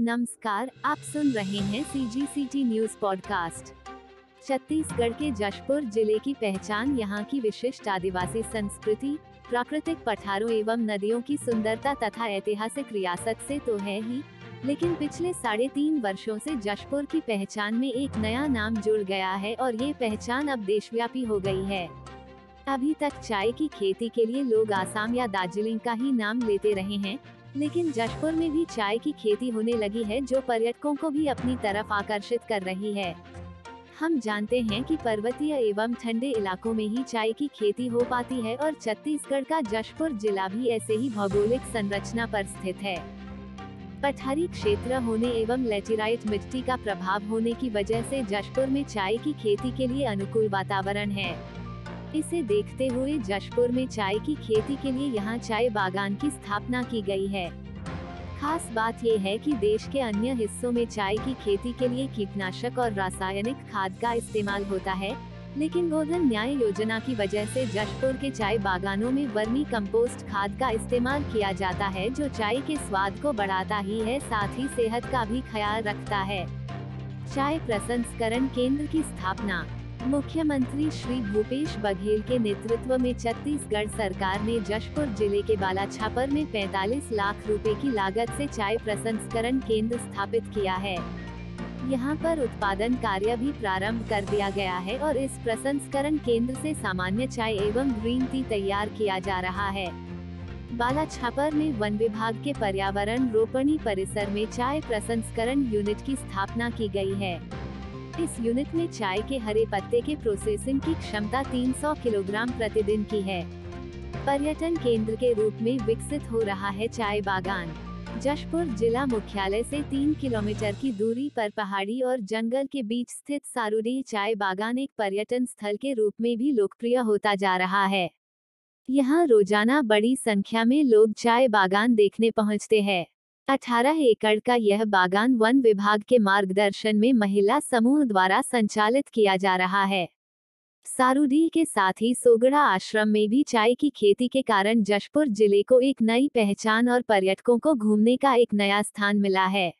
नमस्कार, आप सुन रहे हैं सीजीसीटी न्यूज पॉडकास्ट। छत्तीसगढ़ के जशपुर जिले की पहचान यहाँ की विशिष्ट आदिवासी संस्कृति, प्राकृतिक पठारों एवं नदियों की सुंदरता तथा ऐतिहासिक रियासत से तो है ही, लेकिन पिछले 3.5 वर्षों से जशपुर की पहचान में एक नया नाम जुड़ गया है और ये पहचान अब देशव्यापी हो गई है। अभी तक चाय की खेती के लिए लोग आसाम या दार्जिलिंग का ही नाम लेते रहे हैं, लेकिन जशपुर में भी चाय की खेती होने लगी है, जो पर्यटकों को भी अपनी तरफ आकर्षित कर रही है। हम जानते हैं कि पर्वतीय एवं ठंडे इलाकों में ही चाय की खेती हो पाती है और छत्तीसगढ़ का जशपुर जिला भी ऐसे ही भौगोलिक संरचना पर स्थित है। पठारी क्षेत्र होने एवं लेटेराइट मिट्टी का प्रभाव होने की वजह से जशपुर में चाय की खेती के लिए अनुकूल वातावरण है। इसे देखते हुए जशपुर में चाय की खेती के लिए यहाँ चाय बागान की स्थापना की गई है। खास बात यह है कि देश के अन्य हिस्सों में चाय की खेती के लिए कीटनाशक और रासायनिक खाद का इस्तेमाल होता है, लेकिन गोधन न्याय योजना की वजह से जशपुर के चाय बागानों में वर्मी कंपोस्ट खाद का इस्तेमाल किया जाता है, जो चाय के स्वाद को बढ़ाता ही है, साथ ही सेहत का भी ख्याल रखता है। चाय प्रसंस्करण केंद्र की स्थापना मुख्यमंत्री श्री भूपेश बघेल के नेतृत्व में छत्तीसगढ़ सरकार ने जशपुर जिले के बाला छापर में 45 लाख रुपए की लागत से चाय प्रसंस्करण केंद्र स्थापित किया है। यहाँ पर उत्पादन कार्य भी प्रारंभ कर दिया गया है और इस प्रसंस्करण केंद्र से सामान्य चाय एवं ग्रीन टी तैयार किया जा रहा है। बाला छापर में वन विभाग के पर्यावरण रोपणी परिसर में चाय प्रसंस्करण यूनिट की स्थापना की गई है। इस यूनिट में चाय के हरे पत्ते के प्रोसेसिंग की क्षमता 300 किलोग्राम प्रतिदिन की है। पर्यटन केंद्र के रूप में विकसित हो रहा है चाय बागान। जशपुर जिला मुख्यालय से 3 किलोमीटर की दूरी पर पहाड़ी और जंगल के बीच स्थित सारूडी चाय बागान एक पर्यटन स्थल के रूप में भी लोकप्रिय होता जा रहा है। यहाँ रोजाना बड़ी संख्या में लोग चाय बागान देखने पहुँचते हैं। 18 एकड़ का यह बागान वन विभाग के मार्गदर्शन में महिला समूह द्वारा संचालित किया जा रहा है। सारूडी के साथ ही सोगड़ा आश्रम में भी चाय की खेती के कारण जशपुर जिले को एक नई पहचान और पर्यटकों को घूमने का एक नया स्थान मिला है।